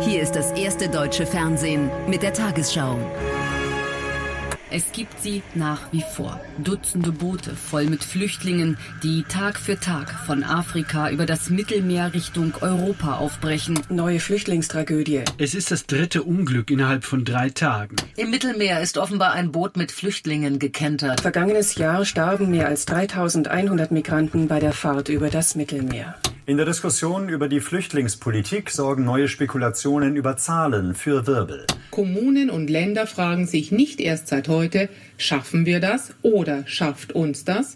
Hier ist das erste deutsche Fernsehen mit der Tagesschau. Es gibt sie nach wie vor. Dutzende Boote voll mit Flüchtlingen, die Tag für Tag von Afrika über das Mittelmeer Richtung Europa aufbrechen. Neue Flüchtlingstragödie. Es ist das dritte Unglück innerhalb von 3 Tagen. Im Mittelmeer ist offenbar ein Boot mit Flüchtlingen gekentert. Vergangenes Jahr starben mehr als 3100 Migranten bei der Fahrt über das Mittelmeer. In der Diskussion über die Flüchtlingspolitik sorgen neue Spekulationen über Zahlen für Wirbel. Kommunen und Länder fragen sich nicht erst seit heute, schaffen wir das oder schafft uns das?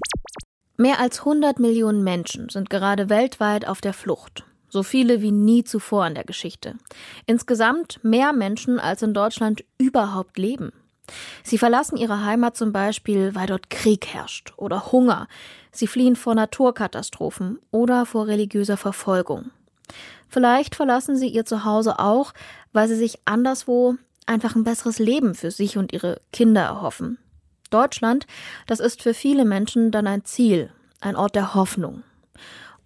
Mehr als 100 Millionen Menschen sind gerade weltweit auf der Flucht. So viele wie nie zuvor in der Geschichte. Insgesamt mehr Menschen, als in Deutschland überhaupt leben. Sie verlassen ihre Heimat zum Beispiel, weil dort Krieg herrscht oder Hunger. Sie fliehen vor Naturkatastrophen oder vor religiöser Verfolgung. Vielleicht verlassen sie ihr Zuhause auch, weil sie sich anderswo einfach ein besseres Leben für sich und ihre Kinder erhoffen. Deutschland, das ist für viele Menschen dann ein Ziel, ein Ort der Hoffnung.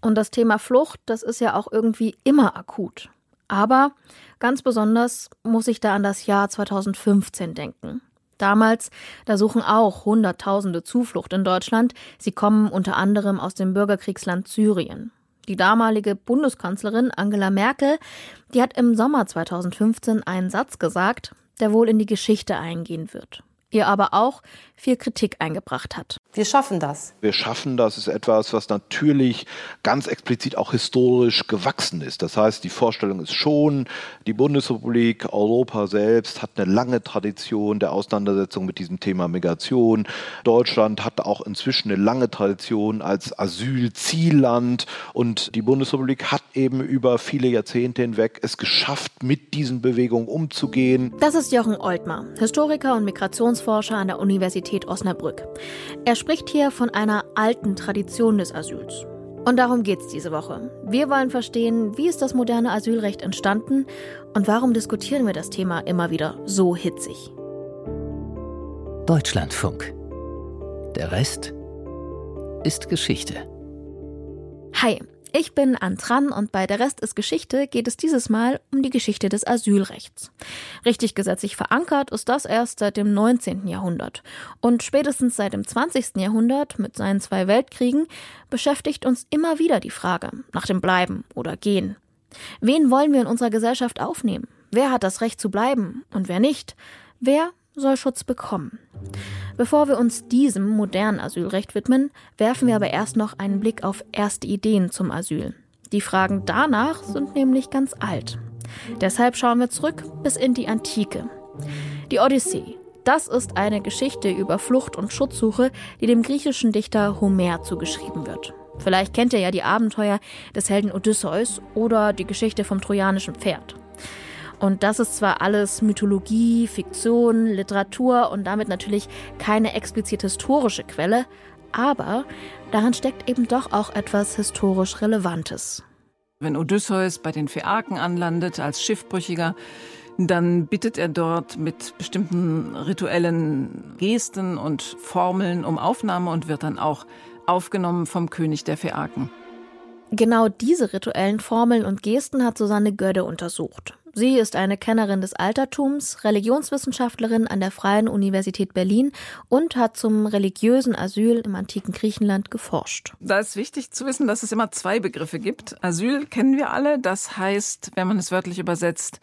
Und das Thema Flucht, das ist ja auch irgendwie immer akut. Aber ganz besonders muss ich da an das Jahr 2015 denken. Damals, da suchen auch Hunderttausende Zuflucht in Deutschland. Sie kommen unter anderem aus dem Bürgerkriegsland Syrien. Die damalige Bundeskanzlerin Angela Merkel, die hat im Sommer 2015 einen Satz gesagt, der wohl in die Geschichte eingehen wird. Ihr aber auch viel Kritik eingebracht hat. Wir schaffen das. Wir schaffen das ist etwas, was natürlich ganz explizit auch historisch gewachsen ist. Das heißt, die Vorstellung ist schon, die Bundesrepublik, Europa selbst hat eine lange Tradition der Auseinandersetzung mit diesem Thema Migration. Deutschland hat auch inzwischen eine lange Tradition als Asylzielland. Und die Bundesrepublik hat eben über viele Jahrzehnte hinweg es geschafft, mit diesen Bewegungen umzugehen. Das ist Jochen Oltmer, Historiker und Migrationsforscher an der Universität Osnabrück. Er spricht hier von einer alten Tradition des Asyls. Und darum geht's diese Woche. Wir wollen verstehen, wie ist das moderne Asylrecht entstanden und warum diskutieren wir das Thema immer wieder so hitzig. Deutschlandfunk. Der Rest ist Geschichte. Hi, ich bin Anh Tran und bei Der Rest ist Geschichte geht es dieses Mal um die Geschichte des Asylrechts. Richtig gesetzlich verankert ist das erst seit dem 19. Jahrhundert. Und spätestens seit dem 20. Jahrhundert mit seinen 2 Weltkriegen beschäftigt uns immer wieder die Frage nach dem Bleiben oder Gehen. Wen wollen wir in unserer Gesellschaft aufnehmen? Wer hat das Recht zu bleiben und wer nicht? Wer soll Schutz bekommen? Bevor wir uns diesem modernen Asylrecht widmen, werfen wir aber erst noch einen Blick auf erste Ideen zum Asyl. Die Fragen danach sind nämlich ganz alt. Deshalb schauen wir zurück bis in die Antike. Die Odyssee, das ist eine Geschichte über Flucht und Schutzsuche, die dem griechischen Dichter Homer zugeschrieben wird. Vielleicht kennt ihr ja die Abenteuer des Helden Odysseus oder die Geschichte vom trojanischen Pferd. Und das ist zwar alles Mythologie, Fiktion, Literatur und damit natürlich keine explizit historische Quelle, aber darin steckt eben doch auch etwas historisch Relevantes. Wenn Odysseus bei den Phäaken anlandet als Schiffbrüchiger, dann bittet er dort mit bestimmten rituellen Gesten und Formeln um Aufnahme und wird dann auch aufgenommen vom König der Phäaken. Genau diese rituellen Formeln und Gesten hat Susanne Gödde untersucht. Sie ist eine Kennerin des Altertums, Religionswissenschaftlerin an der Freien Universität Berlin und hat zum religiösen Asyl im antiken Griechenland geforscht. Da ist wichtig zu wissen, dass es immer 2 Begriffe gibt. Asyl kennen wir alle, das heißt, wenn man es wörtlich übersetzt,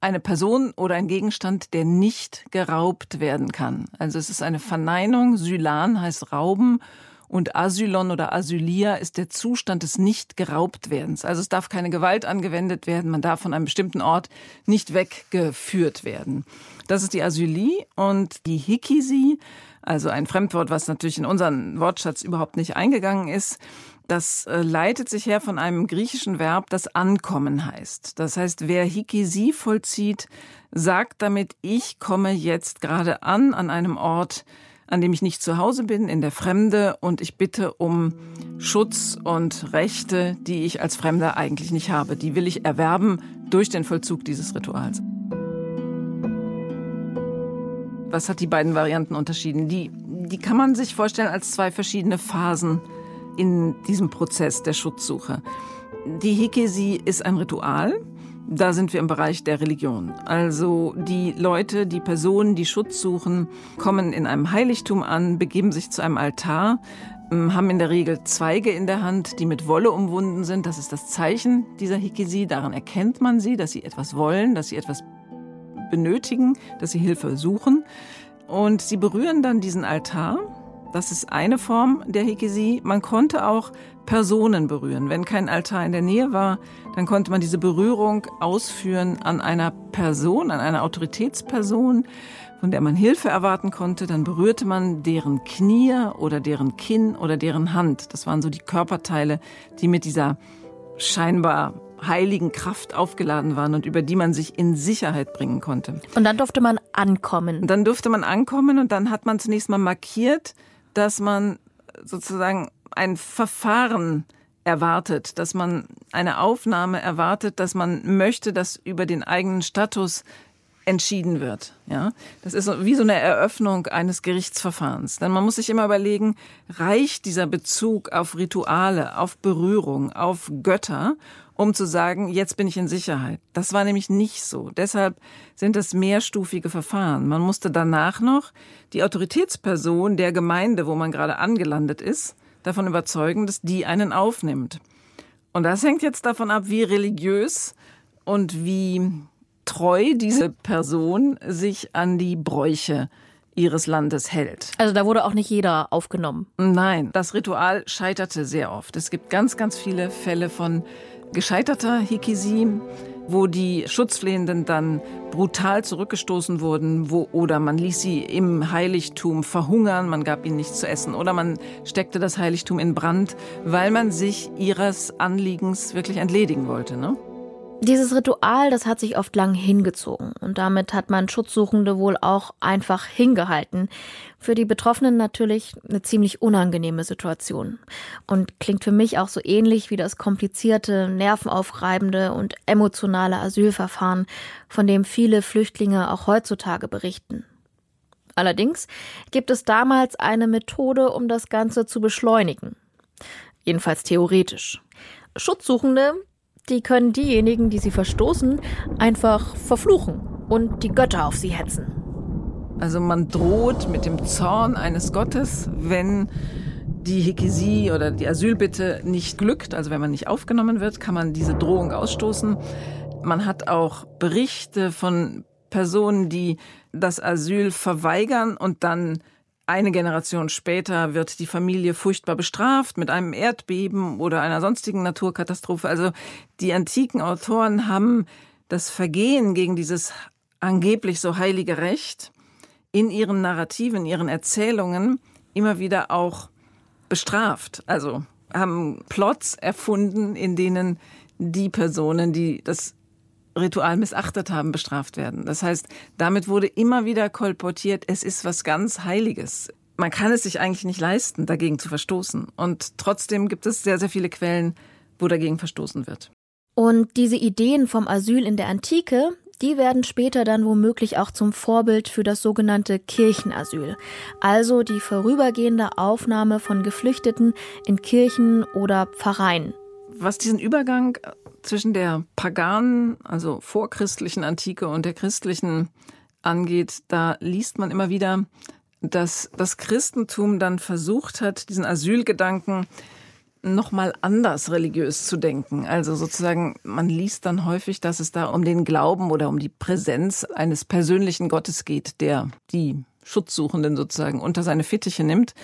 eine Person oder ein Gegenstand, der nicht geraubt werden kann. Also es ist eine Verneinung, Sylan heißt rauben. Und Asylon oder Asylia ist der Zustand des Nicht-Geraubt-Werdens. Also es darf keine Gewalt angewendet werden, man darf von einem bestimmten Ort nicht weggeführt werden. Das ist die Asylie und die Hikisi, also ein Fremdwort, was natürlich in unseren Wortschatz überhaupt nicht eingegangen ist. Das leitet sich her von einem griechischen Verb, das Ankommen heißt. Das heißt, wer Hikisi vollzieht, sagt damit, ich komme jetzt gerade an einem Ort, an dem ich nicht zu Hause bin, in der Fremde, und ich bitte um Schutz und Rechte, die ich als Fremder eigentlich nicht habe. Die will ich erwerben durch den Vollzug dieses Rituals. Was hat die beiden Varianten unterschieden? Die kann man sich vorstellen als 2 verschiedene Phasen in diesem Prozess der Schutzsuche. Die Hikesi ist ein Ritual. Da sind wir im Bereich der Religion. Also die Leute, die Personen, die Schutz suchen, kommen in einem Heiligtum an, begeben sich zu einem Altar, haben in der Regel Zweige in der Hand, die mit Wolle umwunden sind. Das ist das Zeichen dieser Hikesi. Daran erkennt man sie, dass sie etwas wollen, dass sie etwas benötigen, dass sie Hilfe suchen. Und sie berühren dann diesen Altar. Das ist eine Form der Hikesi. Man konnte auch Personen berühren. Wenn kein Altar in der Nähe war, dann konnte man diese Berührung ausführen an einer Person, an einer Autoritätsperson, von der man Hilfe erwarten konnte. Dann berührte man deren Knie oder deren Kinn oder deren Hand. Das waren so die Körperteile, die mit dieser scheinbar heiligen Kraft aufgeladen waren und über die man sich in Sicherheit bringen konnte. Und dann durfte man ankommen. Dann durfte man ankommen und dann hat man zunächst mal markiert, dass man sozusagen ein Verfahren erwartet, dass man eine Aufnahme erwartet, dass man möchte, dass über den eigenen Status entschieden wird. Ja? Das ist wie so eine Eröffnung eines Gerichtsverfahrens. Denn man muss sich immer überlegen, reicht dieser Bezug auf Rituale, auf Berührung, auf Götter, um zu sagen, jetzt bin ich in Sicherheit. Das war nämlich nicht so. Deshalb sind das mehrstufige Verfahren. Man musste danach noch die Autoritätsperson der Gemeinde, wo man gerade angelandet ist, davon überzeugen, dass die einen aufnimmt. Und das hängt jetzt davon ab, wie religiös und wie treu diese Person sich an die Bräuche ihres Landes hält. Also da wurde auch nicht jeder aufgenommen? Nein, das Ritual scheiterte sehr oft. Es gibt ganz, ganz viele Fälle von gescheiterter Hikesi, wo die Schutzflehenden dann brutal zurückgestoßen wurden, oder man ließ sie im Heiligtum verhungern, man gab ihnen nichts zu essen oder man steckte das Heiligtum in Brand, weil man sich ihres Anliegens wirklich entledigen wollte, ne? Dieses Ritual, das hat sich oft lang hingezogen und damit hat man Schutzsuchende wohl auch einfach hingehalten. Für die Betroffenen natürlich eine ziemlich unangenehme Situation und klingt für mich auch so ähnlich wie das komplizierte, nervenaufreibende und emotionale Asylverfahren, von dem viele Flüchtlinge auch heutzutage berichten. Allerdings gibt es damals eine Methode, um das Ganze zu beschleunigen. Jedenfalls theoretisch. Schutzsuchende, die können diejenigen, die sie verstoßen, einfach verfluchen und die Götter auf sie hetzen. Also man droht mit dem Zorn eines Gottes, wenn die Hikesi oder die Asylbitte nicht glückt, also wenn man nicht aufgenommen wird, kann man diese Drohung ausstoßen. Man hat auch Berichte von Personen, die das Asyl verweigern und dann eine Generation später wird die Familie furchtbar bestraft mit einem Erdbeben oder einer sonstigen Naturkatastrophe. Also die antiken Autoren haben das Vergehen gegen dieses angeblich so heilige Recht in ihren Narrativen, in ihren Erzählungen immer wieder auch bestraft. Also haben Plots erfunden, in denen die Personen, die das Ritual missachtet haben, bestraft werden. Das heißt, damit wurde immer wieder kolportiert, es ist was ganz Heiliges. Man kann es sich eigentlich nicht leisten, dagegen zu verstoßen. Und trotzdem gibt es sehr, sehr viele Quellen, wo dagegen verstoßen wird. Und diese Ideen vom Asyl in der Antike, die werden später dann womöglich auch zum Vorbild für das sogenannte Kirchenasyl. Also die vorübergehende Aufnahme von Geflüchteten in Kirchen oder Pfarreien. Was diesen Übergang zwischen der paganen, also vorchristlichen Antike und der christlichen angeht, da liest man immer wieder, dass das Christentum dann versucht hat, diesen Asylgedanken nochmal anders religiös zu denken. Also sozusagen, man liest dann häufig, dass es da um den Glauben oder um die Präsenz eines persönlichen Gottes geht, der die Schutzsuchenden sozusagen unter seine Fittiche nimmt.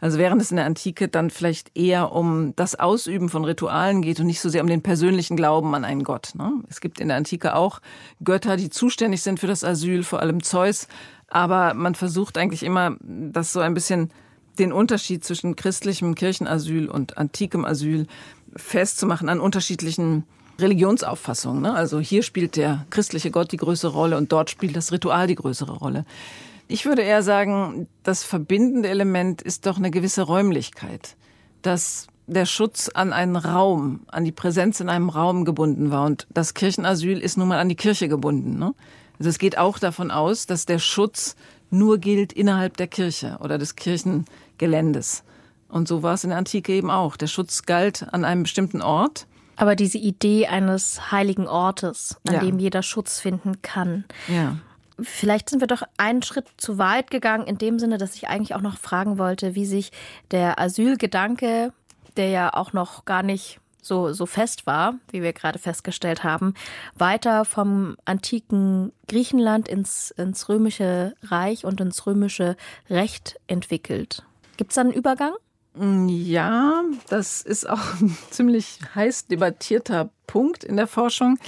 Also während es in der Antike dann vielleicht eher um das Ausüben von Ritualen geht und nicht so sehr um den persönlichen Glauben an einen Gott, ne? Es gibt in der Antike auch Götter, die zuständig sind für das Asyl, vor allem Zeus. Aber man versucht eigentlich immer, das so ein bisschen den Unterschied zwischen christlichem Kirchenasyl und antikem Asyl festzumachen an unterschiedlichen Religionsauffassungen, ne? Also hier spielt der christliche Gott die größere Rolle und dort spielt das Ritual die größere Rolle. Ich würde eher sagen, das verbindende Element ist doch eine gewisse Räumlichkeit, dass der Schutz an einen Raum, an die Präsenz in einem Raum gebunden war. Und das Kirchenasyl ist nun mal an die Kirche gebunden, ne? Also es geht auch davon aus, dass der Schutz nur gilt innerhalb der Kirche oder des Kirchengeländes. Und so war es in der Antike eben auch. Der Schutz galt an einem bestimmten Ort Aber diese Idee eines heiligen Ortes, an dem jeder Schutz finden kann. Ja. Vielleicht sind wir doch einen Schritt zu weit gegangen, in dem Sinne, dass ich eigentlich auch noch fragen wollte, wie sich der Asylgedanke, der ja auch noch gar nicht so fest war, wie wir gerade festgestellt haben, weiter vom antiken Griechenland ins Römische Reich und ins römische Recht entwickelt. Gibt es da einen Übergang? Ja, das ist auch ein ziemlich heiß debattierter Punkt in der Forschung.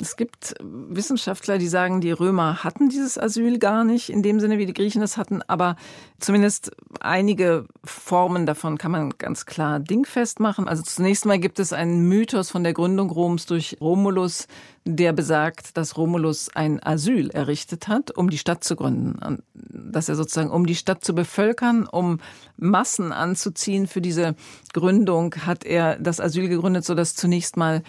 Es gibt Wissenschaftler, die sagen, die Römer hatten dieses Asyl gar nicht, in dem Sinne, wie die Griechen das hatten. Aber zumindest einige Formen davon kann man ganz klar dingfest machen. Also zunächst mal gibt es einen Mythos von der Gründung Roms durch Romulus, der besagt, dass Romulus ein Asyl errichtet hat, um die Stadt zu gründen. Und dass er sozusagen, um die Stadt zu bevölkern, um Massen anzuziehen für diese Gründung, hat er das Asyl gegründet, sodass zunächst mal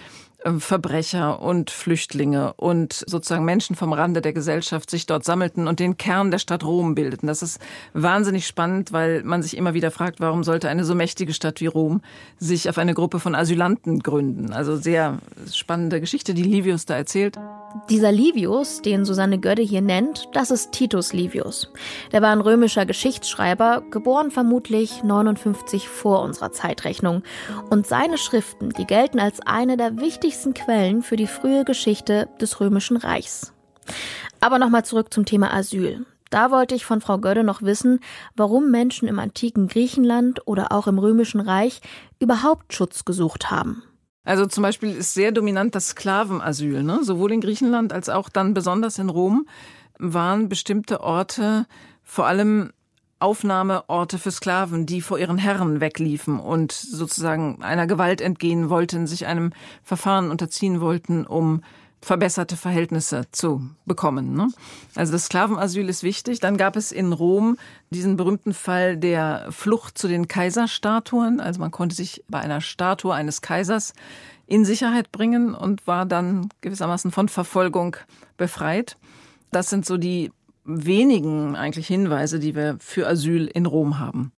Verbrecher und Flüchtlinge und sozusagen Menschen vom Rande der Gesellschaft sich dort sammelten und den Kern der Stadt Rom bildeten. Das ist wahnsinnig spannend, weil man sich immer wieder fragt, warum sollte eine so mächtige Stadt wie Rom sich auf eine Gruppe von Asylanten gründen? Also sehr spannende Geschichte, die Livius da erzählt. Dieser Livius, den Susanne Gödde hier nennt, das ist Titus Livius. Der war ein römischer Geschichtsschreiber, geboren vermutlich 59 vor unserer Zeitrechnung. Und seine Schriften, die gelten als eine der wichtigsten Quellen für die frühe Geschichte des Römischen Reichs. Aber nochmal zurück zum Thema Asyl. Da wollte ich von Frau Gödde noch wissen, warum Menschen im antiken Griechenland oder auch im Römischen Reich überhaupt Schutz gesucht haben. Also zum Beispiel ist sehr dominant das Sklavenasyl, ne? Sowohl in Griechenland als auch dann besonders in Rom waren bestimmte Orte, vor allem Aufnahmeorte für Sklaven, die vor ihren Herren wegliefen und sozusagen einer Gewalt entgehen wollten, sich einem Verfahren unterziehen wollten, um verbesserte Verhältnisse zu bekommen, ne? Also das Sklavenasyl ist wichtig. Dann gab es in Rom diesen berühmten Fall der Flucht zu den Kaiserstatuen. Also man konnte sich bei einer Statue eines Kaisers in Sicherheit bringen und war dann gewissermaßen von Verfolgung befreit. Das sind so die wenigen eigentlich Hinweise, die wir für Asyl in Rom haben.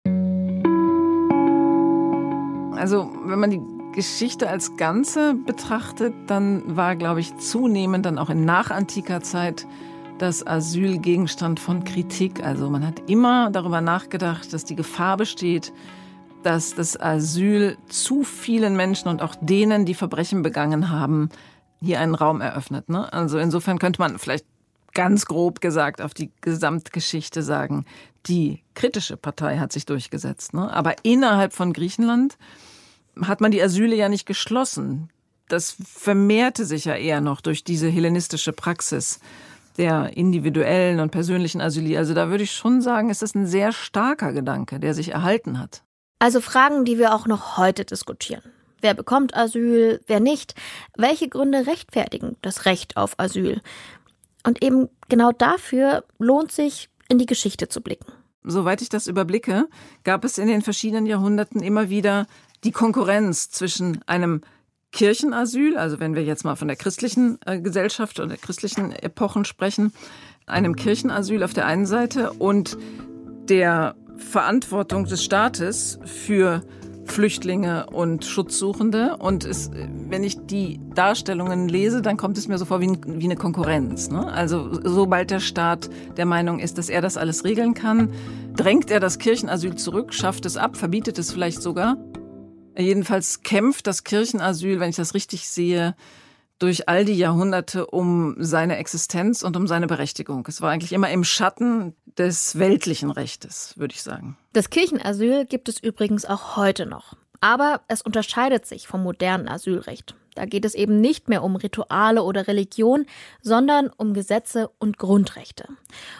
Also wenn man die Geschichte als Ganze betrachtet, dann war, glaube ich, zunehmend dann auch in nachantiker Zeit das Asyl Gegenstand von Kritik. Also man hat immer darüber nachgedacht, dass die Gefahr besteht, dass das Asyl zu vielen Menschen und auch denen, die Verbrechen begangen haben, hier einen Raum eröffnet, ne? Also insofern könnte man vielleicht ganz grob gesagt auf die Gesamtgeschichte sagen, die kritische Partei hat sich durchgesetzt, ne? Aber innerhalb von Griechenland hat man die Asyle ja nicht geschlossen. Das vermehrte sich ja eher noch durch diese hellenistische Praxis der individuellen und persönlichen Asylie. Also da würde ich schon sagen, ist das ein sehr starker Gedanke, der sich erhalten hat. Also Fragen, die wir auch noch heute diskutieren. Wer bekommt Asyl, wer nicht? Welche Gründe rechtfertigen das Recht auf Asyl? Und eben genau dafür lohnt sich, in die Geschichte zu blicken. Soweit ich das überblicke, gab es in den verschiedenen Jahrhunderten immer wieder die Konkurrenz zwischen einem Kirchenasyl, also wenn wir jetzt mal von der christlichen Gesellschaft oder christlichen Epochen sprechen, einem Kirchenasyl auf der einen Seite und der Verantwortung des Staates für Flüchtlinge und Schutzsuchende. Und wenn ich die Darstellungen lese, dann kommt es mir so vor wie eine Konkurrenz, ne? Also sobald der Staat der Meinung ist, dass er das alles regeln kann, drängt er das Kirchenasyl zurück, schafft es ab, verbietet es vielleicht sogar. Jedenfalls kämpft das Kirchenasyl, wenn ich das richtig sehe, durch all die Jahrhunderte um seine Existenz und um seine Berechtigung. Es war eigentlich immer im Schatten des weltlichen Rechtes, würde ich sagen. Das Kirchenasyl gibt es übrigens auch heute noch. Aber es unterscheidet sich vom modernen Asylrecht. Da geht es eben nicht mehr um Rituale oder Religion, sondern um Gesetze und Grundrechte.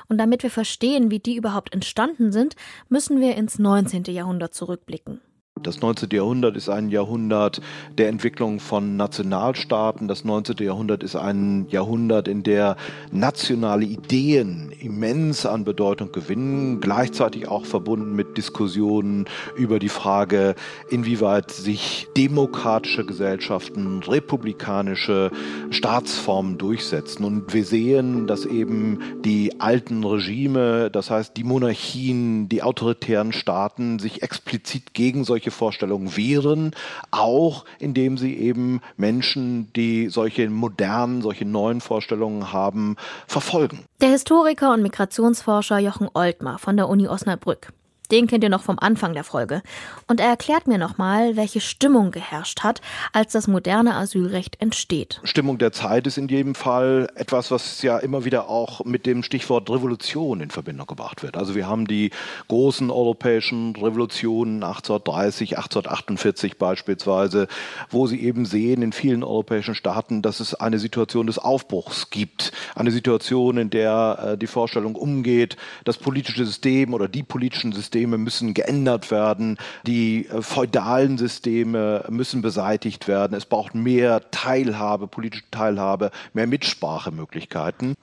Und damit wir verstehen, wie die überhaupt entstanden sind, müssen wir ins 19. Jahrhundert zurückblicken. Das 19. Jahrhundert ist ein Jahrhundert der Entwicklung von Nationalstaaten. Das 19. Jahrhundert ist ein Jahrhundert, in der nationale Ideen immens an Bedeutung gewinnen, gleichzeitig auch verbunden mit Diskussionen über die Frage, inwieweit sich demokratische Gesellschaften, republikanische Staatsformen durchsetzen. Und wir sehen, dass eben die alten Regime, das heißt die Monarchien, die autoritären Staaten sich explizit gegen solche solche Vorstellungen wehren, auch indem sie eben Menschen, die solche modernen, solche neuen Vorstellungen haben, verfolgen. Der Historiker und Migrationsforscher Jochen Oltmer von der Uni Osnabrück. Den kennt ihr noch vom Anfang der Folge. Und er erklärt mir nochmal, welche Stimmung geherrscht hat, als das moderne Asylrecht entsteht. Stimmung der Zeit ist in jedem Fall etwas, was ja immer wieder auch mit dem Stichwort Revolution in Verbindung gebracht wird. Also wir haben die großen europäischen Revolutionen 1830, 1848 beispielsweise, wo Sie eben sehen in vielen europäischen Staaten, dass es eine Situation des Aufbruchs gibt. Eine Situation, in der die Vorstellung umgeht, das politische System oder die politischen Systeme müssen geändert werden, die feudalen Systeme müssen beseitigt werden, es braucht mehr Teilhabe, politische Teilhabe, mehr Mitsprachemöglichkeiten.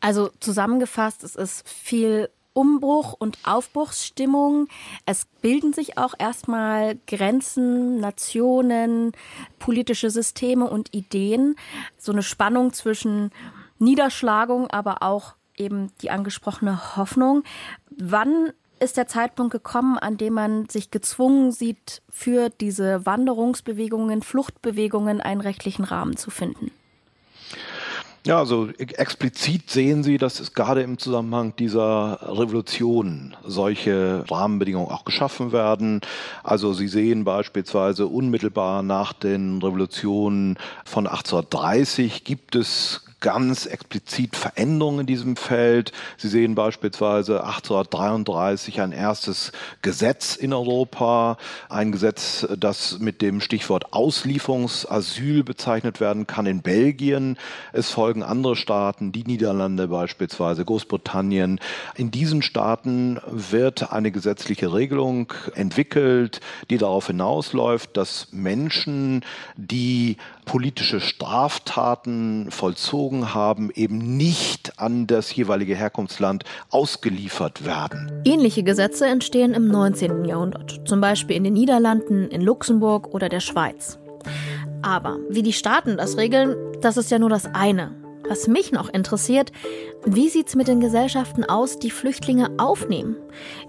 Also zusammengefasst, es ist viel Umbruch und Aufbruchsstimmung. Es bilden sich auch erstmal Grenzen, Nationen, politische Systeme und Ideen. So eine Spannung zwischen Niederschlagung, aber auch eben die angesprochene Hoffnung. Wann ist der Zeitpunkt gekommen, an dem man sich gezwungen sieht, für diese Wanderungsbewegungen, Fluchtbewegungen einen rechtlichen Rahmen zu finden? Ja, also explizit sehen Sie, dass es gerade im Zusammenhang dieser Revolution solche Rahmenbedingungen auch geschaffen werden. Also Sie sehen beispielsweise unmittelbar nach den Revolutionen von 1830 gibt es ganz explizit Veränderungen in diesem Feld. Sie sehen beispielsweise 1833 ein erstes Gesetz in Europa, ein Gesetz, das mit dem Stichwort Auslieferungsasyl bezeichnet werden kann in Belgien. Es folgen andere Staaten, die Niederlande beispielsweise, Großbritannien. In diesen Staaten wird eine gesetzliche Regelung entwickelt, die darauf hinausläuft, dass Menschen, die politische Straftaten vollzogen haben, eben nicht an das jeweilige Herkunftsland ausgeliefert werden. Ähnliche Gesetze entstehen im 19. Jahrhundert, zum Beispiel in den Niederlanden, in Luxemburg oder der Schweiz. Aber wie die Staaten das regeln, das ist ja nur das eine. Was mich noch interessiert, wie sieht es mit den Gesellschaften aus, die Flüchtlinge aufnehmen?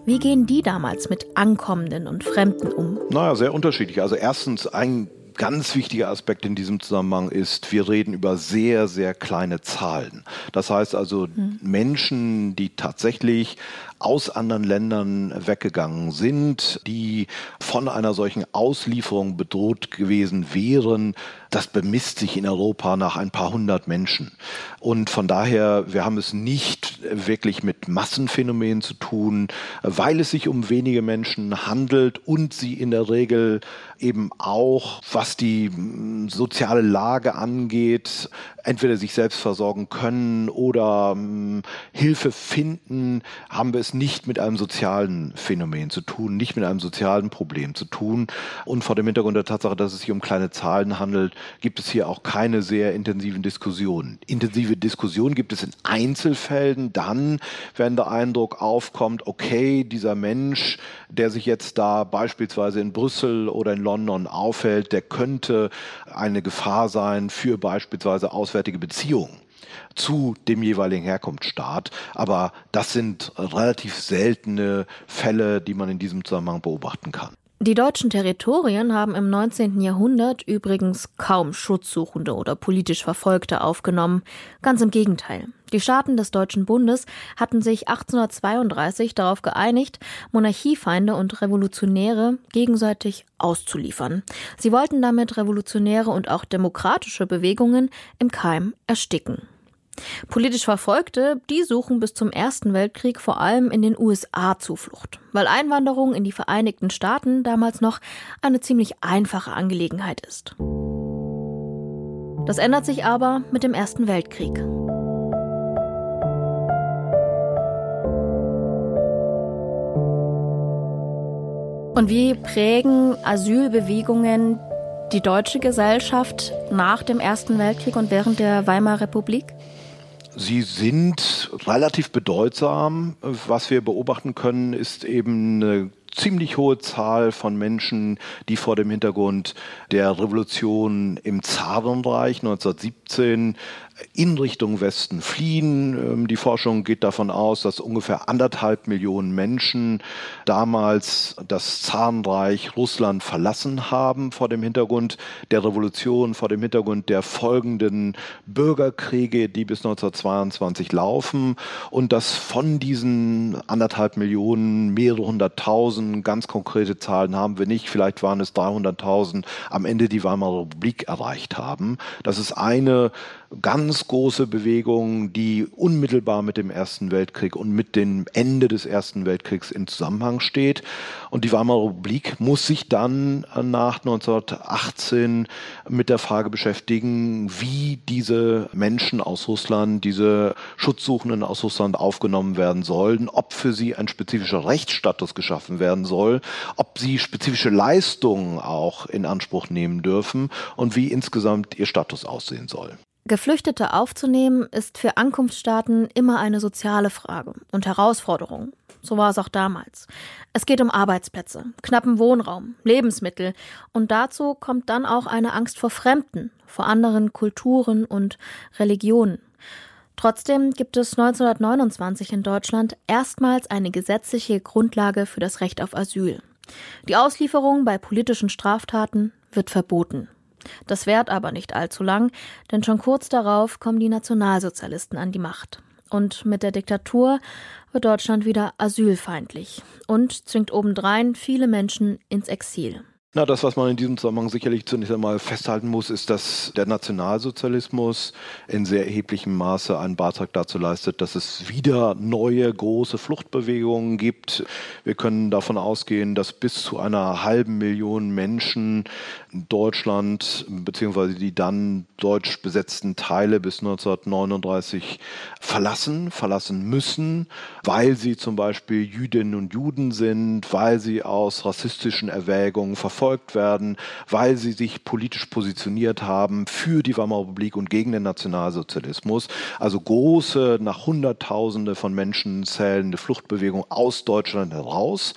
Wie gehen die damals mit Ankommenden und Fremden um? Naja, sehr unterschiedlich. Also erstens ein ganz wichtiger Aspekt in diesem Zusammenhang ist, wir reden über sehr, sehr kleine Zahlen. Das heißt also, Menschen, die tatsächlich aus anderen Ländern weggegangen sind, die von einer solchen Auslieferung bedroht gewesen wären, das bemisst sich in Europa nach ein paar hundert Menschen. Und von daher, wir haben es nicht wirklich mit Massenphänomenen zu tun, weil es sich um wenige Menschen handelt und sie in der Regel eben auch, was die soziale Lage angeht, entweder sich selbst versorgen können oder Hilfe finden, haben wir es nicht mit einem sozialen Phänomen zu tun, nicht mit einem sozialen Problem zu tun. Und vor dem Hintergrund der Tatsache, dass es sich um kleine Zahlen handelt, gibt es hier auch keine sehr intensiven Diskussionen. Intensive Diskussionen gibt es in Einzelfällen dann, wenn der Eindruck aufkommt, okay, dieser Mensch, der sich jetzt da beispielsweise in Brüssel oder in London aufhält, der könnte eine Gefahr sein für beispielsweise auswärtige Beziehungen zu dem jeweiligen Herkunftsstaat. Aber das sind relativ seltene Fälle, die man in diesem Zusammenhang beobachten kann. Die deutschen Territorien haben im 19. Jahrhundert übrigens kaum Schutzsuchende oder politisch Verfolgte aufgenommen. Ganz im Gegenteil. Die Staaten des Deutschen Bundes hatten sich 1832 darauf geeinigt, Monarchiefeinde und Revolutionäre gegenseitig auszuliefern. Sie wollten damit revolutionäre und auch demokratische Bewegungen im Keim ersticken. Politisch Verfolgte, die suchen bis zum Ersten Weltkrieg vor allem in den USA Zuflucht, weil Einwanderung in die Vereinigten Staaten damals noch eine ziemlich einfache Angelegenheit ist. Das ändert sich aber mit dem Ersten Weltkrieg. Und wie prägen Asylbewegungen die deutsche Gesellschaft nach dem Ersten Weltkrieg und während der Weimarer Republik? Sie sind relativ bedeutsam. Was wir beobachten können, ist eben eine ziemlich hohe Zahl von Menschen, die vor dem Hintergrund der Revolution im Zarenreich 1917 in Richtung Westen fliehen. Die Forschung geht davon aus, dass ungefähr 1,5 Millionen Menschen damals das Zarenreich Russland verlassen haben, vor dem Hintergrund der Revolution, vor dem Hintergrund der folgenden Bürgerkriege, die bis 1922 laufen, und dass von diesen 1,5 Millionen mehrere 100.000, ganz konkrete Zahlen haben wir nicht, vielleicht waren es 300.000, am Ende die Weimarer Republik erreicht haben. Das ist eine ganz große Bewegung, die unmittelbar mit dem Ersten Weltkrieg und mit dem Ende des Ersten Weltkriegs in Zusammenhang steht. Und die Weimarer Republik muss sich dann nach 1918 mit der Frage beschäftigen, wie diese Menschen aus Russland, diese Schutzsuchenden aus Russland aufgenommen werden sollen, ob für sie ein spezifischer Rechtsstatus geschaffen werden soll, ob sie spezifische Leistungen auch in Anspruch nehmen dürfen und wie insgesamt ihr Status aussehen soll. Geflüchtete aufzunehmen ist für Ankunftsstaaten immer eine soziale Frage und Herausforderung. So war es auch damals. Es geht um Arbeitsplätze, knappen Wohnraum, Lebensmittel. Und dazu kommt dann auch eine Angst vor Fremden, vor anderen Kulturen und Religionen. Trotzdem gibt es 1929 in Deutschland erstmals eine gesetzliche Grundlage für das Recht auf Asyl. Die Auslieferung bei politischen Straftaten wird verboten. Das währt aber nicht allzu lang, denn schon kurz darauf kommen die Nationalsozialisten an die Macht. Und mit der Diktatur wird Deutschland wieder asylfeindlich und zwingt obendrein viele Menschen ins Exil. Na, das, was man in diesem Zusammenhang sicherlich zunächst einmal festhalten muss, ist, dass der Nationalsozialismus in sehr erheblichem Maße einen Beitrag dazu leistet, dass es wieder neue große Fluchtbewegungen gibt. Wir können davon ausgehen, dass bis zu 1,5 Million Menschen in Deutschland bzw. die dann deutsch besetzten Teile bis 1939 verlassen müssen, weil sie zum Beispiel Jüdinnen und Juden sind, weil sie aus rassistischen Erwägungen verfolgt werden, weil sie sich politisch positioniert haben für die Weimarer Republik und gegen den Nationalsozialismus. Also große, nach Hunderttausende von Menschen zählende Fluchtbewegung aus Deutschland heraus.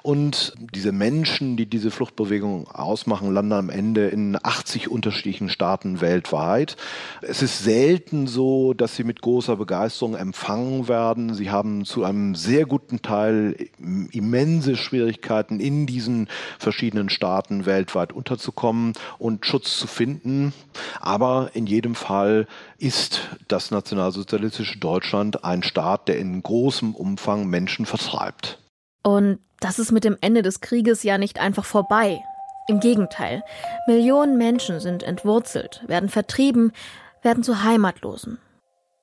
Und diese Menschen, die diese Fluchtbewegung ausmachen, landen am Ende in 80 unterschiedlichen Staaten weltweit. Es ist selten so, dass sie mit großer Begeisterung empfangen werden. Sie haben zu einem sehr guten Teil immense Schwierigkeiten, in diesen verschiedenen Staaten weltweit unterzukommen und Schutz zu finden. Aber in jedem Fall ist das nationalsozialistische Deutschland ein Staat, der in großem Umfang Menschen vertreibt. Und das ist mit dem Ende des Krieges ja nicht einfach vorbei. Im Gegenteil, Millionen Menschen sind entwurzelt, werden vertrieben, werden zu Heimatlosen.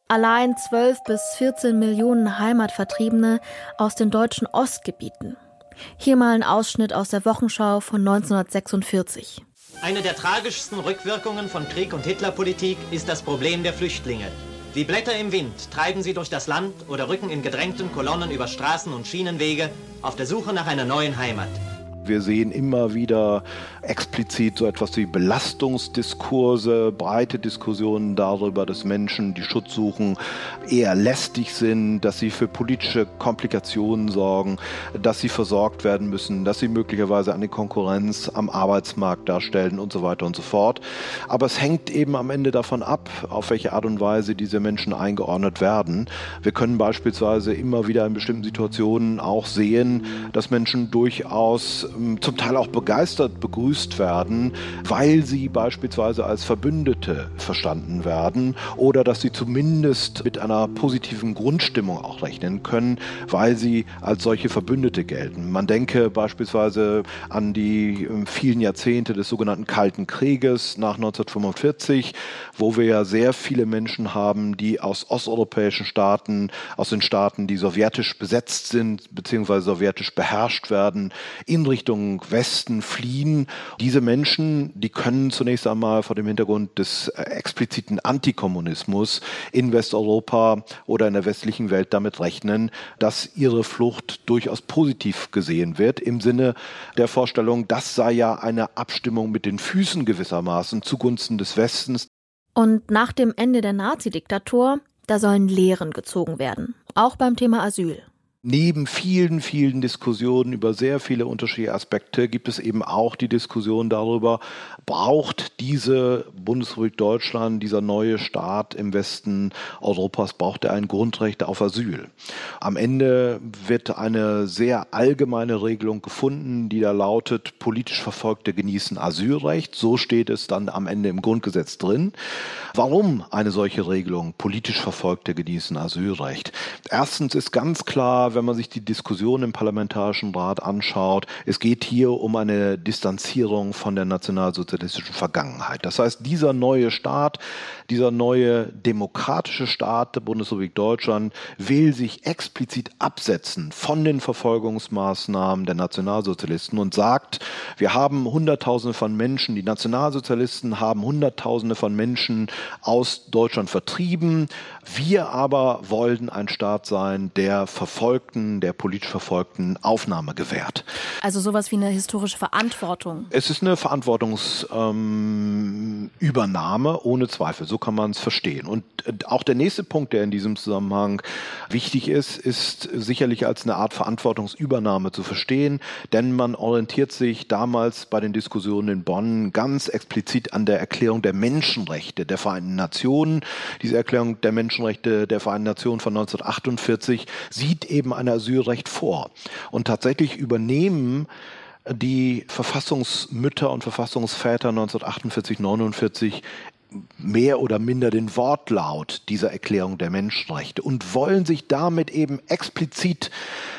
Allein 12 bis 14 Millionen Heimatvertriebene aus den deutschen Ostgebieten. Hier mal ein Ausschnitt aus der Wochenschau von 1946. Eine der tragischsten Rückwirkungen von Krieg und Hitlerpolitik ist das Problem der Flüchtlinge. Wie Blätter im Wind treiben sie durch das Land oder rücken in gedrängten Kolonnen über Straßen und Schienenwege auf der Suche nach einer neuen Heimat. Wir sehen immer wieder explizit so etwas wie Belastungsdiskurse, breite Diskussionen darüber, dass Menschen, die Schutz suchen, eher lästig sind, dass sie für politische Komplikationen sorgen, dass sie versorgt werden müssen, dass sie möglicherweise eine Konkurrenz am Arbeitsmarkt darstellen und so weiter und so fort. Aber es hängt eben am Ende davon ab, auf welche Art und Weise diese Menschen eingeordnet werden. Wir können beispielsweise immer wieder in bestimmten Situationen auch sehen, dass Menschen durchaus zum Teil auch begeistert begrüßt werden, weil sie beispielsweise als Verbündete verstanden werden oder dass sie zumindest mit einer positiven Grundstimmung auch rechnen können, weil sie als solche Verbündete gelten. Man denke beispielsweise an die vielen Jahrzehnte des sogenannten Kalten Krieges nach 1945, wo wir ja sehr viele Menschen haben, die aus osteuropäischen Staaten, aus den Staaten, die sowjetisch besetzt sind bzw. sowjetisch beherrscht werden, in Richtung Westen fliehen. Diese Menschen, die können zunächst einmal vor dem Hintergrund des expliziten Antikommunismus in Westeuropa oder in der westlichen Welt damit rechnen, dass ihre Flucht durchaus positiv gesehen wird, im Sinne der Vorstellung, das sei ja eine Abstimmung mit den Füßen gewissermaßen zugunsten des Westens. Und nach dem Ende der Nazi-Diktatur, da sollen Lehren gezogen werden, auch beim Thema Asyl. Neben vielen, vielen Diskussionen über sehr viele unterschiedliche Aspekte gibt es eben auch die Diskussion darüber, braucht diese Bundesrepublik Deutschland, dieser neue Staat im Westen Europas, braucht er ein Grundrecht auf Asyl? Am Ende wird eine sehr allgemeine Regelung gefunden, die da lautet, politisch Verfolgte genießen Asylrecht. So steht es dann am Ende im Grundgesetz drin. Warum eine solche Regelung, politisch Verfolgte genießen Asylrecht? Erstens ist ganz klar, wenn man sich die Diskussion im Parlamentarischen Rat anschaut, es geht hier um eine Distanzierung von der nationalsozialistischen Vergangenheit. Das heißt, dieser neue Staat, dieser neue demokratische Staat der Bundesrepublik Deutschland will sich explizit absetzen von den Verfolgungsmaßnahmen der Nationalsozialisten und sagt, wir haben Hunderttausende von Menschen, die Nationalsozialisten haben Hunderttausende von Menschen aus Deutschland vertrieben. Wir aber wollten ein Staat sein, der der politisch Verfolgten Aufnahme gewährt. Also sowas wie eine historische Verantwortung. Es ist eine Verantwortungsübernahme, ohne Zweifel. So kann man es verstehen. Und auch der nächste Punkt, der in diesem Zusammenhang wichtig ist, ist sicherlich als eine Art Verantwortungsübernahme zu verstehen. Denn man orientiert sich damals bei den Diskussionen in Bonn ganz explizit an der Erklärung der Menschenrechte der Vereinten Nationen. Diese Erklärung der Menschenrechte der Vereinten Nationen von 1948 sieht eben ein Asylrecht vor. Und tatsächlich übernehmen die Verfassungsmütter und Verfassungsväter 1948, 49 mehr oder minder den Wortlaut dieser Erklärung der Menschenrechte und wollen sich damit eben explizit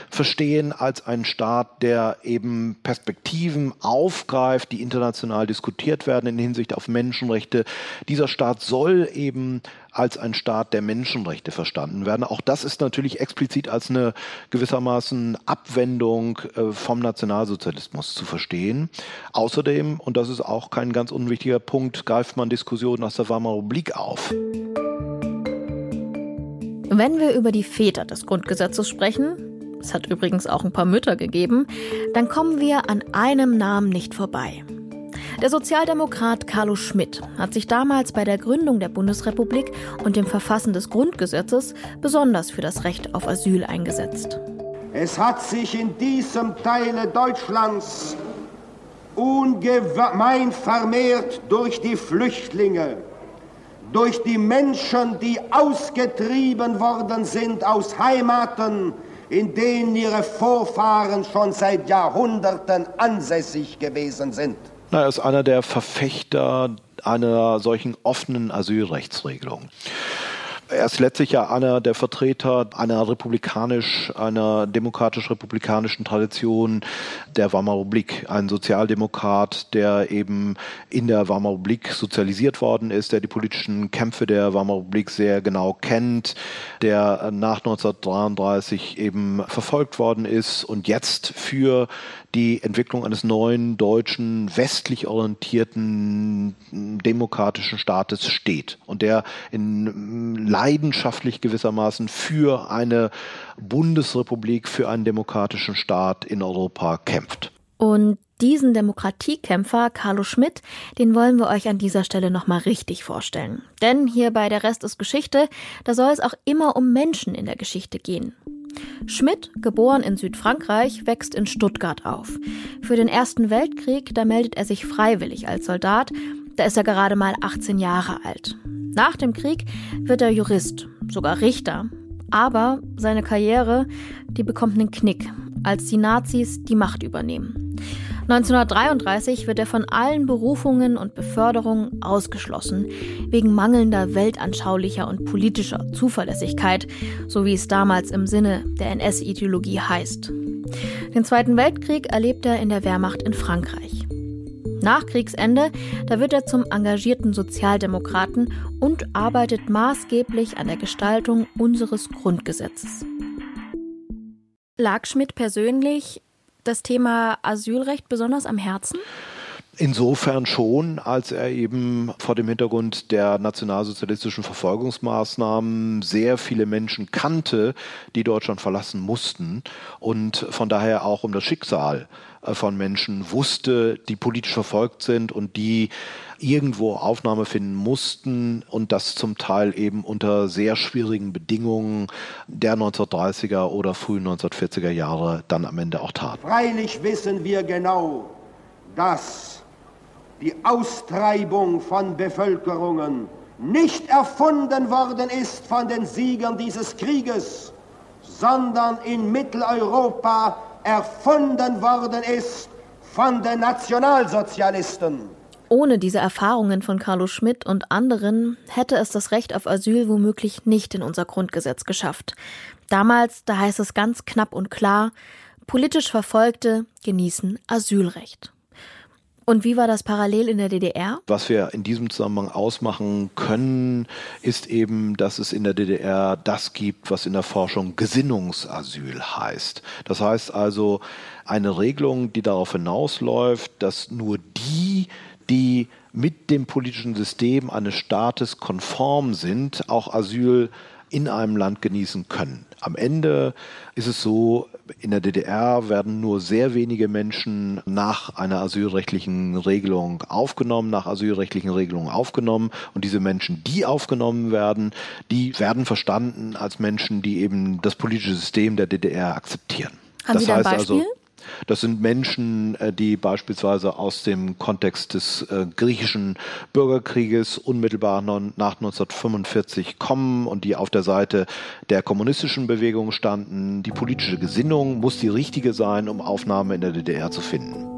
verstehen als einen Staat, der eben Perspektiven aufgreift, die international diskutiert werden in Hinsicht auf Menschenrechte. Dieser Staat soll eben als ein Staat der Menschenrechte verstanden werden. Auch das ist natürlich explizit als eine gewissermaßen Abwendung vom Nationalsozialismus zu verstehen. Außerdem, und das ist auch kein ganz unwichtiger Punkt, greift man Diskussionen aus der Weimarer Republik auf. Wenn wir über die Väter des Grundgesetzes sprechen, es hat übrigens auch ein paar Mütter gegeben, dann kommen wir an einem Namen nicht vorbei. Der Sozialdemokrat Carlo Schmidt hat sich damals bei der Gründung der Bundesrepublik und dem Verfassen des Grundgesetzes besonders für das Recht auf Asyl eingesetzt. Es hat sich in diesem Teil Deutschlands ungemein vermehrt durch die Flüchtlinge, durch die Menschen, die ausgetrieben worden sind aus Heimaten, in denen ihre Vorfahren schon seit Jahrhunderten ansässig gewesen sind. Er ist einer der Verfechter einer solchen offenen Asylrechtsregelung. Er ist letztlich ja einer der Vertreter einer demokratisch-republikanischen Tradition der Weimarer Republik. Ein Sozialdemokrat, der eben in der Weimarer Republik sozialisiert worden ist, der die politischen Kämpfe der Weimarer Republik sehr genau kennt, der nach 1933 eben verfolgt worden ist und jetzt für die Entwicklung eines neuen, deutschen, westlich orientierten, demokratischen Staates steht und der leidenschaftlich gewissermaßen für eine Bundesrepublik, für einen demokratischen Staat in Europa kämpft. Und diesen Demokratiekämpfer, Carlo Schmidt, den wollen wir euch an dieser Stelle nochmal richtig vorstellen. Denn hier bei Der Rest ist Geschichte, da soll es auch immer um Menschen in der Geschichte gehen. Schmidt, geboren in Südfrankreich, wächst in Stuttgart auf. Für den Ersten Weltkrieg, da meldet er sich freiwillig als Soldat. Da ist er gerade mal 18 Jahre alt. Nach dem Krieg wird er Jurist, sogar Richter. Aber seine Karriere, die bekommt einen Knick, als die Nazis die Macht übernehmen. 1933 wird er von allen Berufungen und Beförderungen ausgeschlossen, wegen mangelnder weltanschaulicher und politischer Zuverlässigkeit, so wie es damals im Sinne der NS-Ideologie heißt. Den Zweiten Weltkrieg erlebt er in der Wehrmacht in Frankreich. Nach Kriegsende, da wird er zum engagierten Sozialdemokraten und arbeitet maßgeblich an der Gestaltung unseres Grundgesetzes. Lag Schmidt persönlich das Thema Asylrecht besonders am Herzen? Insofern schon, als er eben vor dem Hintergrund der nationalsozialistischen Verfolgungsmaßnahmen sehr viele Menschen kannte, die Deutschland verlassen mussten und von daher auch um das Schicksal von Menschen wusste, die politisch verfolgt sind und die irgendwo Aufnahme finden mussten und das zum Teil eben unter sehr schwierigen Bedingungen der 1930er oder frühen 1940er Jahre dann am Ende auch taten. Freilich wissen wir genau, dass die Austreibung von Bevölkerungen nicht erfunden worden ist von den Siegern dieses Krieges, sondern in Mitteleuropa erfunden worden ist von den Nationalsozialisten. Ohne diese Erfahrungen von Carlo Schmidt und anderen hätte es das Recht auf Asyl womöglich nicht in unser Grundgesetz geschafft. Damals, da heißt es ganz knapp und klar, politisch Verfolgte genießen Asylrecht. Und wie war das parallel in der DDR? Was wir in diesem Zusammenhang ausmachen können, ist eben, dass es in der DDR das gibt, was in der Forschung Gesinnungsasyl heißt. Das heißt also eine Regelung, die darauf hinausläuft, dass nur die, die mit dem politischen System eines Staates konform sind, auch Asyl in einem Land genießen können. Am Ende ist es so, in der DDR werden nur sehr wenige Menschen nach asylrechtlichen Regelungen aufgenommen. Und diese Menschen, die aufgenommen werden, die werden verstanden als Menschen, die eben das politische System der DDR akzeptieren. Haben Sie da ein Beispiel? Also, das sind Menschen, die beispielsweise aus dem Kontext des griechischen Bürgerkrieges unmittelbar nach 1945 kommen und die auf der Seite der kommunistischen Bewegung standen. Die politische Gesinnung muss die richtige sein, um Aufnahme in der DDR zu finden.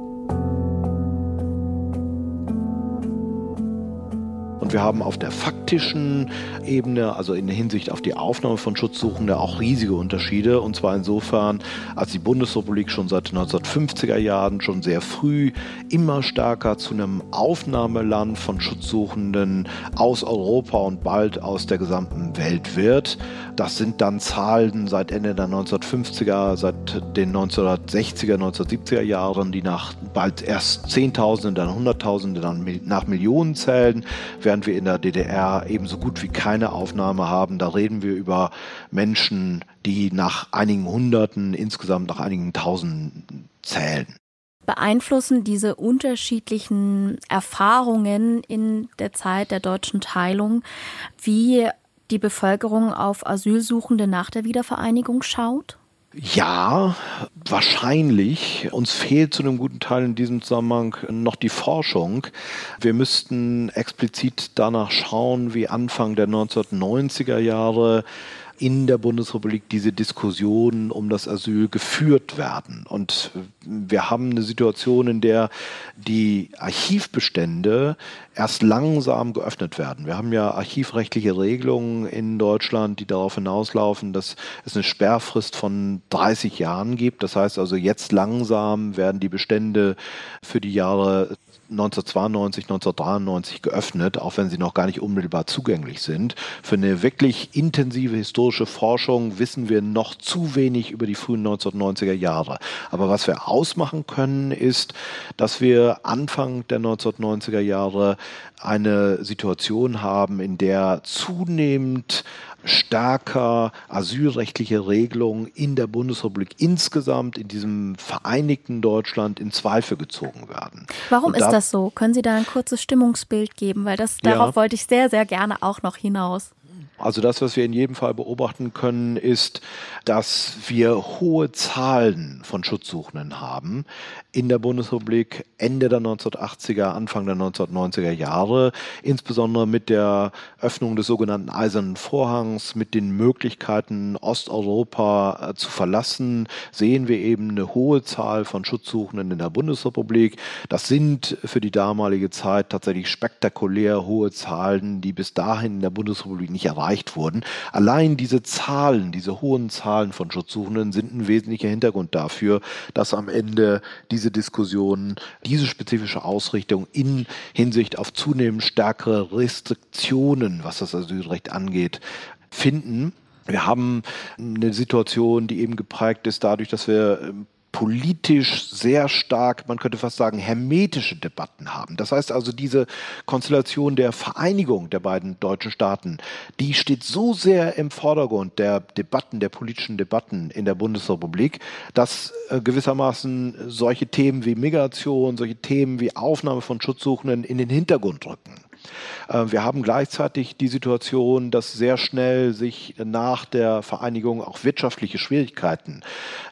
Und wir haben auf der faktischen Ebene, also in der Hinsicht auf die Aufnahme von Schutzsuchenden, auch riesige Unterschiede. Und zwar insofern, als die Bundesrepublik schon seit den 1950er Jahren, schon sehr früh, immer stärker zu einem Aufnahmeland von Schutzsuchenden aus Europa und bald aus der gesamten Welt wird. Das sind dann Zahlen seit Ende der 1950er, seit den 1960er, 1970er Jahren, die nach bald erst Zehntausenden, dann Hunderttausenden, dann nach Millionen zählen. Während wir in der DDR eben so gut wie keine Aufnahme haben, da reden wir über Menschen, die nach einigen Hunderten, insgesamt nach einigen Tausenden zählen. Beeinflussen diese unterschiedlichen Erfahrungen in der Zeit der deutschen Teilung, wie die Bevölkerung auf Asylsuchende nach der Wiedervereinigung schaut? Ja, wahrscheinlich. Uns fehlt zu einem guten Teil in diesem Zusammenhang noch die Forschung. Wir müssten explizit danach schauen, wie Anfang der 1990er Jahre in der Bundesrepublik diese Diskussionen um das Asyl geführt werden. Und wir haben eine Situation, in der die Archivbestände erst langsam geöffnet werden. Wir haben ja archivrechtliche Regelungen in Deutschland, die darauf hinauslaufen, dass es eine Sperrfrist von 30 Jahren gibt. Das heißt also, jetzt langsam werden die Bestände für die Jahre 1992, 1993 geöffnet, auch wenn sie noch gar nicht unmittelbar zugänglich sind. Für eine wirklich intensive historische Forschung wissen wir noch zu wenig über die frühen 1990er Jahre. Aber was wir ausmachen können, ist, dass wir Anfang der 1990er Jahre eine Situation haben, in der zunehmend stärker asylrechtliche Regelungen in der Bundesrepublik insgesamt, in diesem vereinigten Deutschland, in Zweifel gezogen werden. Warum ist das so? Können Sie da ein kurzes Stimmungsbild geben? Weil darauf wollte ich sehr, sehr gerne auch noch hinaus. Also das, was wir in jedem Fall beobachten können, ist, dass wir hohe Zahlen von Schutzsuchenden haben in der Bundesrepublik Ende der 1980er, Anfang der 1990er Jahre, insbesondere mit der Öffnung des sogenannten Eisernen Vorhangs, mit den Möglichkeiten, Osteuropa zu verlassen, sehen wir eben eine hohe Zahl von Schutzsuchenden in der Bundesrepublik. Das sind für die damalige Zeit tatsächlich spektakulär hohe Zahlen, die bis dahin in der Bundesrepublik nicht erreicht wurden. Allein diese Zahlen, diese hohen Zahlen von Schutzsuchenden sind ein wesentlicher Hintergrund dafür, dass am Ende diese Diskussion, diese spezifische Ausrichtung in Hinsicht auf zunehmend stärkere Restriktionen, was das Asylrecht angeht, finden. Wir haben eine Situation, die eben geprägt ist dadurch, dass wir politisch sehr stark, man könnte fast sagen, hermetische Debatten haben. Das heißt also, diese Konstellation der Vereinigung der beiden deutschen Staaten, die steht so sehr im Vordergrund der Debatten, der politischen Debatten in der Bundesrepublik, dass gewissermaßen solche Themen wie Migration, solche Themen wie Aufnahme von Schutzsuchenden in den Hintergrund rücken. Wir haben gleichzeitig die Situation, dass sehr schnell sich nach der Vereinigung auch wirtschaftliche Schwierigkeiten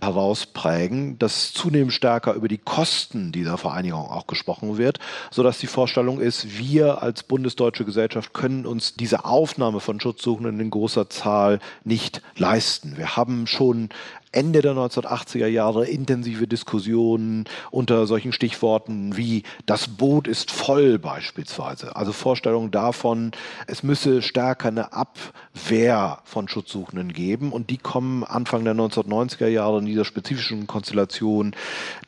herausprägen, dass zunehmend stärker über die Kosten dieser Vereinigung auch gesprochen wird, sodass die Vorstellung ist, wir als bundesdeutsche Gesellschaft können uns diese Aufnahme von Schutzsuchenden in großer Zahl nicht leisten. Wir haben schon Ende der 1980er Jahre intensive Diskussionen unter solchen Stichworten wie das Boot ist voll beispielsweise. Also Vorstellungen davon, es müsse stärker eine Abwehr von Schutzsuchenden geben. Und die kommen Anfang der 1990er Jahre in dieser spezifischen Konstellation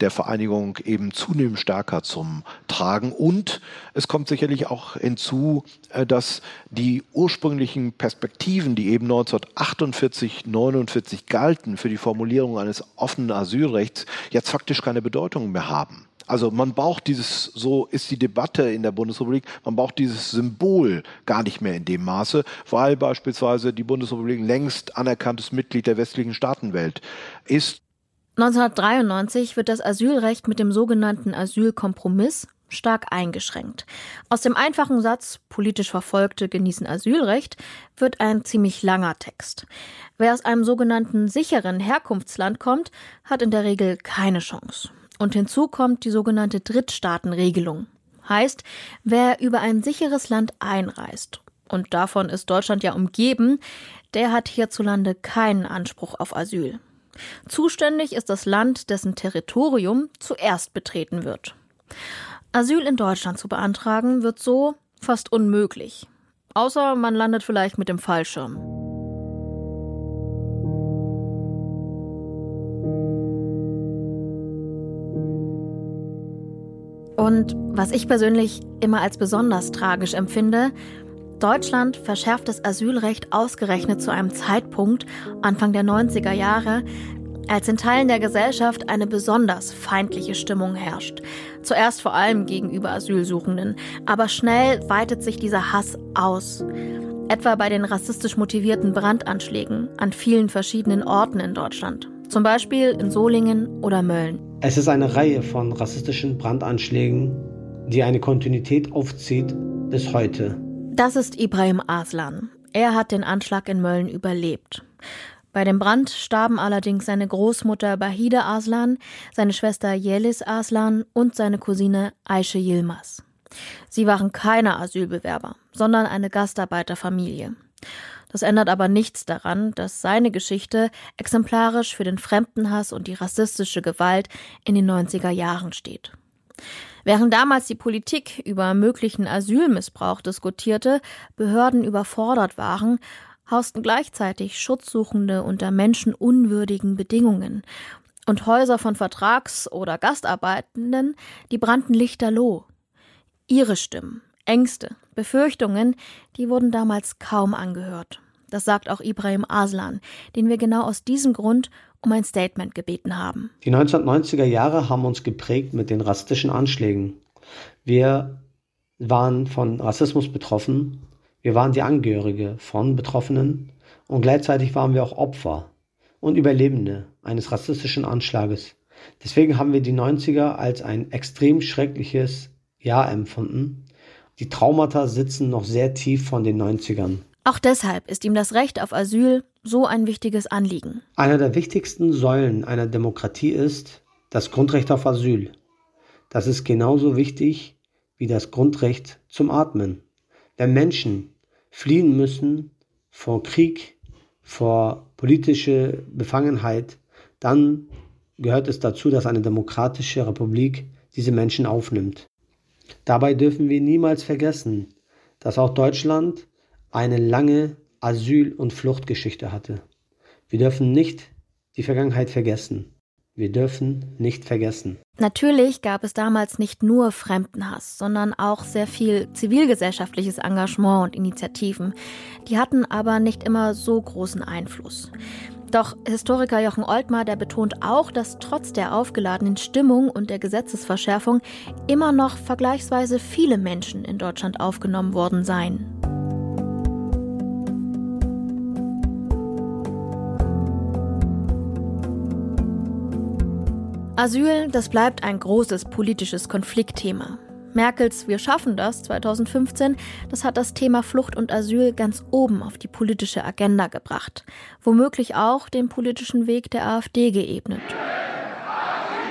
der Vereinigung eben zunehmend stärker zum Tragen. Und es kommt sicherlich auch hinzu, dass die ursprünglichen Perspektiven, die eben 1948, 1949 galten für die Formulierung eines offenen Asylrechts, jetzt faktisch keine Bedeutung mehr haben. Also man braucht dieses, so ist die Debatte in der Bundesrepublik, man braucht dieses Symbol gar nicht mehr in dem Maße, weil beispielsweise die Bundesrepublik längst anerkanntes Mitglied der westlichen Staatenwelt ist. 1993 wird das Asylrecht mit dem sogenannten Asylkompromiss stark eingeschränkt. Aus dem einfachen Satz, politisch Verfolgte genießen Asylrecht, wird ein ziemlich langer Text. Wer aus einem sogenannten sicheren Herkunftsland kommt, hat in der Regel keine Chance. Und hinzu kommt die sogenannte Drittstaatenregelung. Heißt, wer über ein sicheres Land einreist, und davon ist Deutschland ja umgeben, der hat hierzulande keinen Anspruch auf Asyl. Zuständig ist das Land, dessen Territorium zuerst betreten wird. Asyl in Deutschland zu beantragen, wird so fast unmöglich. Außer man landet vielleicht mit dem Fallschirm. Und was ich persönlich immer als besonders tragisch empfinde, Deutschland verschärft das Asylrecht ausgerechnet zu einem Zeitpunkt, Anfang der 90er Jahre, als in Teilen der Gesellschaft eine besonders feindliche Stimmung herrscht. Zuerst vor allem gegenüber Asylsuchenden, aber schnell weitet sich dieser Hass aus. Etwa bei den rassistisch motivierten Brandanschlägen an vielen verschiedenen Orten in Deutschland. Zum Beispiel in Solingen oder Mölln. Es ist eine Reihe von rassistischen Brandanschlägen, die eine Kontinuität aufzieht bis heute. Das ist Ibrahim Arslan. Er hat den Anschlag in Mölln überlebt. Bei dem Brand starben allerdings seine Großmutter Bahide Arslan, seine Schwester Yeliz Arslan und seine Cousine Ayşe Yılmaz. Sie waren keine Asylbewerber, sondern eine Gastarbeiterfamilie. Das ändert aber nichts daran, dass seine Geschichte exemplarisch für den Fremdenhass und die rassistische Gewalt in den 90er Jahren steht. Während damals die Politik über möglichen Asylmissbrauch diskutierte, Behörden überfordert waren, hausten gleichzeitig Schutzsuchende unter menschenunwürdigen Bedingungen und Häuser von Vertrags- oder Gastarbeitenden, die brannten lichterloh. Ihre Stimmen, Ängste, Befürchtungen, die wurden damals kaum angehört. Das sagt auch Ibrahim Arslan, den wir genau aus diesem Grund um ein Statement gebeten haben. Die 1990er Jahre haben uns geprägt mit den rassistischen Anschlägen. Wir waren von Rassismus betroffen. Wir waren die Angehörige von Betroffenen und gleichzeitig waren wir auch Opfer und Überlebende eines rassistischen Anschlages. Deswegen haben wir die 90er als ein extrem schreckliches Jahr empfunden. Die Traumata sitzen noch sehr tief von den 90ern. Auch deshalb ist ihm das Recht auf Asyl so ein wichtiges Anliegen. Einer der wichtigsten Säulen einer Demokratie ist das Grundrecht auf Asyl. Das ist genauso wichtig wie das Grundrecht zum Atmen. Wenn Menschen fliehen müssen vor Krieg, vor politische Befangenheit, dann gehört es dazu, dass eine demokratische Republik diese Menschen aufnimmt. Dabei dürfen wir niemals vergessen, dass auch Deutschland eine lange Asyl- und Fluchtgeschichte hatte. Wir dürfen nicht die Vergangenheit vergessen. Wir dürfen nicht vergessen. Natürlich gab es damals nicht nur Fremdenhass, sondern auch sehr viel zivilgesellschaftliches Engagement und Initiativen. Die hatten aber nicht immer so großen Einfluss. Doch Historiker Jochen Oltmer, der betont auch, dass trotz der aufgeladenen Stimmung und der Gesetzesverschärfung immer noch vergleichsweise viele Menschen in Deutschland aufgenommen worden seien. Asyl, das bleibt ein großes politisches Konfliktthema. Merkels „Wir schaffen das" 2015, das hat das Thema Flucht und Asyl ganz oben auf die politische Agenda gebracht. Womöglich auch den politischen Weg der AfD geebnet.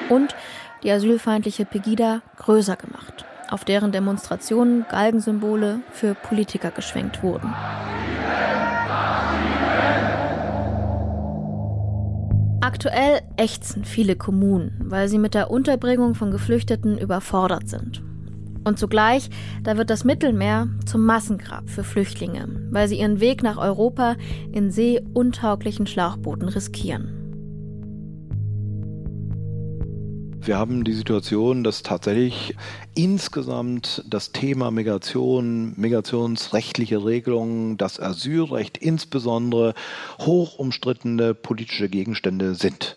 Und die asylfeindliche Pegida größer gemacht. Auf deren Demonstrationen Galgensymbole für Politiker geschwenkt wurden. Aktuell ächzen viele Kommunen, weil sie mit der Unterbringung von Geflüchteten überfordert sind. Und zugleich, da wird das Mittelmeer zum Massengrab für Flüchtlinge, weil sie ihren Weg nach Europa in seeuntauglichen Schlauchbooten riskieren. Wir haben die Situation, dass tatsächlich insgesamt das Thema Migration, migrationsrechtliche Regelungen, das Asylrecht insbesondere hoch umstrittene politische Gegenstände sind.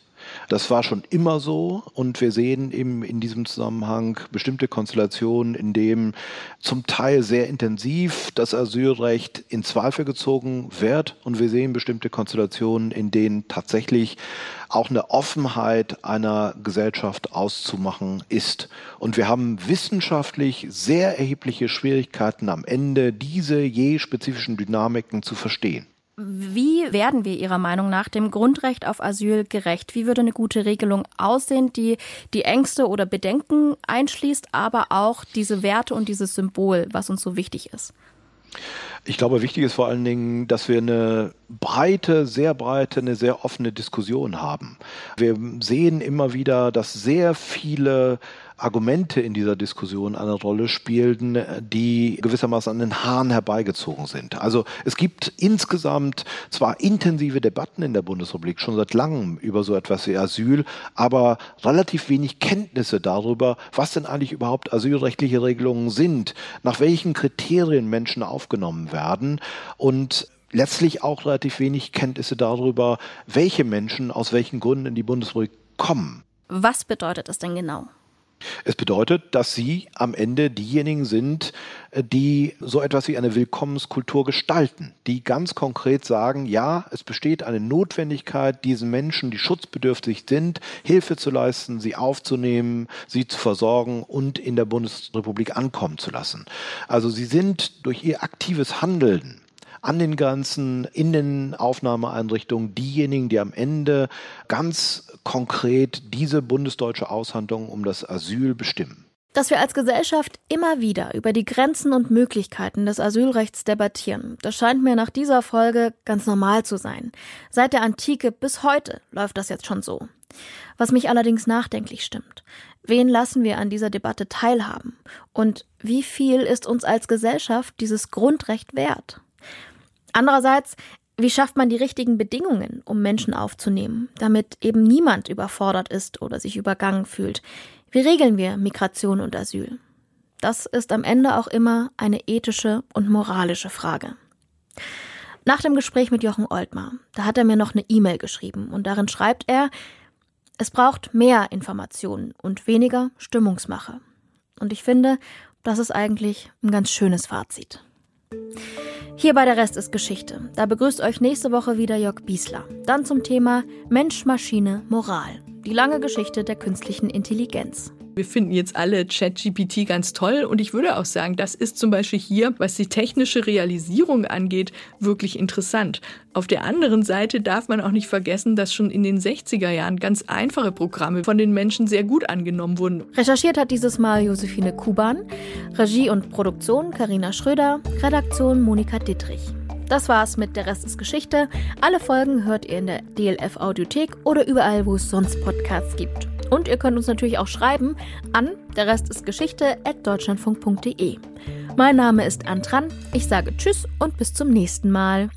Das war schon immer so und wir sehen eben in diesem Zusammenhang bestimmte Konstellationen, in denen zum Teil sehr intensiv das Asylrecht in Zweifel gezogen wird und wir sehen bestimmte Konstellationen, in denen tatsächlich auch eine Offenheit einer Gesellschaft auszumachen ist. Und wir haben wissenschaftlich sehr erhebliche Schwierigkeiten am Ende, diese je spezifischen Dynamiken zu verstehen. Wie werden wir Ihrer Meinung nach dem Grundrecht auf Asyl gerecht? Wie würde eine gute Regelung aussehen, die die Ängste oder Bedenken einschließt, aber auch diese Werte und dieses Symbol, was uns so wichtig ist? Ich glaube, wichtig ist vor allen Dingen, dass wir eine breite, eine sehr offene Diskussion haben. Wir sehen immer wieder, dass sehr viele Argumente in dieser Diskussion eine Rolle spielten, die gewissermaßen an den Haaren herbeigezogen sind. Also es gibt insgesamt zwar intensive Debatten in der Bundesrepublik, schon seit langem über so etwas wie Asyl, aber relativ wenig Kenntnisse darüber, was denn eigentlich überhaupt asylrechtliche Regelungen sind, nach welchen Kriterien Menschen aufgenommen werden und letztlich auch relativ wenig Kenntnisse darüber, welche Menschen aus welchen Gründen in die Bundesrepublik kommen. Was bedeutet das denn genau? Es bedeutet, dass sie am Ende diejenigen sind, die so etwas wie eine Willkommenskultur gestalten, die ganz konkret sagen, ja, es besteht eine Notwendigkeit, diesen Menschen, die schutzbedürftig sind, Hilfe zu leisten, sie aufzunehmen, sie zu versorgen und in der Bundesrepublik ankommen zu lassen. Also sie sind durch ihr aktives Handeln an den Grenzen, in den Aufnahmeeinrichtungen, diejenigen, die am Ende ganz konkret diese bundesdeutsche Aushandlung um das Asyl bestimmen. Dass wir als Gesellschaft immer wieder über die Grenzen und Möglichkeiten des Asylrechts debattieren, das scheint mir nach dieser Folge ganz normal zu sein. Seit der Antike bis heute läuft das jetzt schon so. Was mich allerdings nachdenklich stimmt. Wen lassen wir an dieser Debatte teilhaben? Und wie viel ist uns als Gesellschaft dieses Grundrecht wert? Andererseits, wie schafft man die richtigen Bedingungen, um Menschen aufzunehmen, damit eben niemand überfordert ist oder sich übergangen fühlt? Wie regeln wir Migration und Asyl? Das ist am Ende auch immer eine ethische und moralische Frage. Nach dem Gespräch mit Jochen Oltmer, da hat er mir noch eine E-Mail geschrieben und darin schreibt er, es braucht mehr Informationen und weniger Stimmungsmache. Und ich finde, das ist eigentlich ein ganz schönes Fazit. Hier bei Der Rest ist Geschichte. Da begrüßt euch nächste Woche wieder Jörg Biesler. Dann zum Thema Mensch, Maschine, Moral. Die lange Geschichte der künstlichen Intelligenz. Wir finden jetzt alle ChatGPT ganz toll und ich würde auch sagen, das ist zum Beispiel hier, was die technische Realisierung angeht, wirklich interessant. Auf der anderen Seite darf man auch nicht vergessen, dass schon in den 60er Jahren ganz einfache Programme von den Menschen sehr gut angenommen wurden. Recherchiert hat dieses Mal Josephine Kuban, Regie und Produktion Carina Schröder, Redaktion Monika Dittrich. Das war's mit Der Rest ist Geschichte. Alle Folgen hört ihr in der DLF Audiothek oder überall, wo es sonst Podcasts gibt. Und ihr könnt uns natürlich auch schreiben an derrestistgeschichte@deutschlandfunk.de. Mein Name ist Anh Tran. Ich sage Tschüss und bis zum nächsten Mal.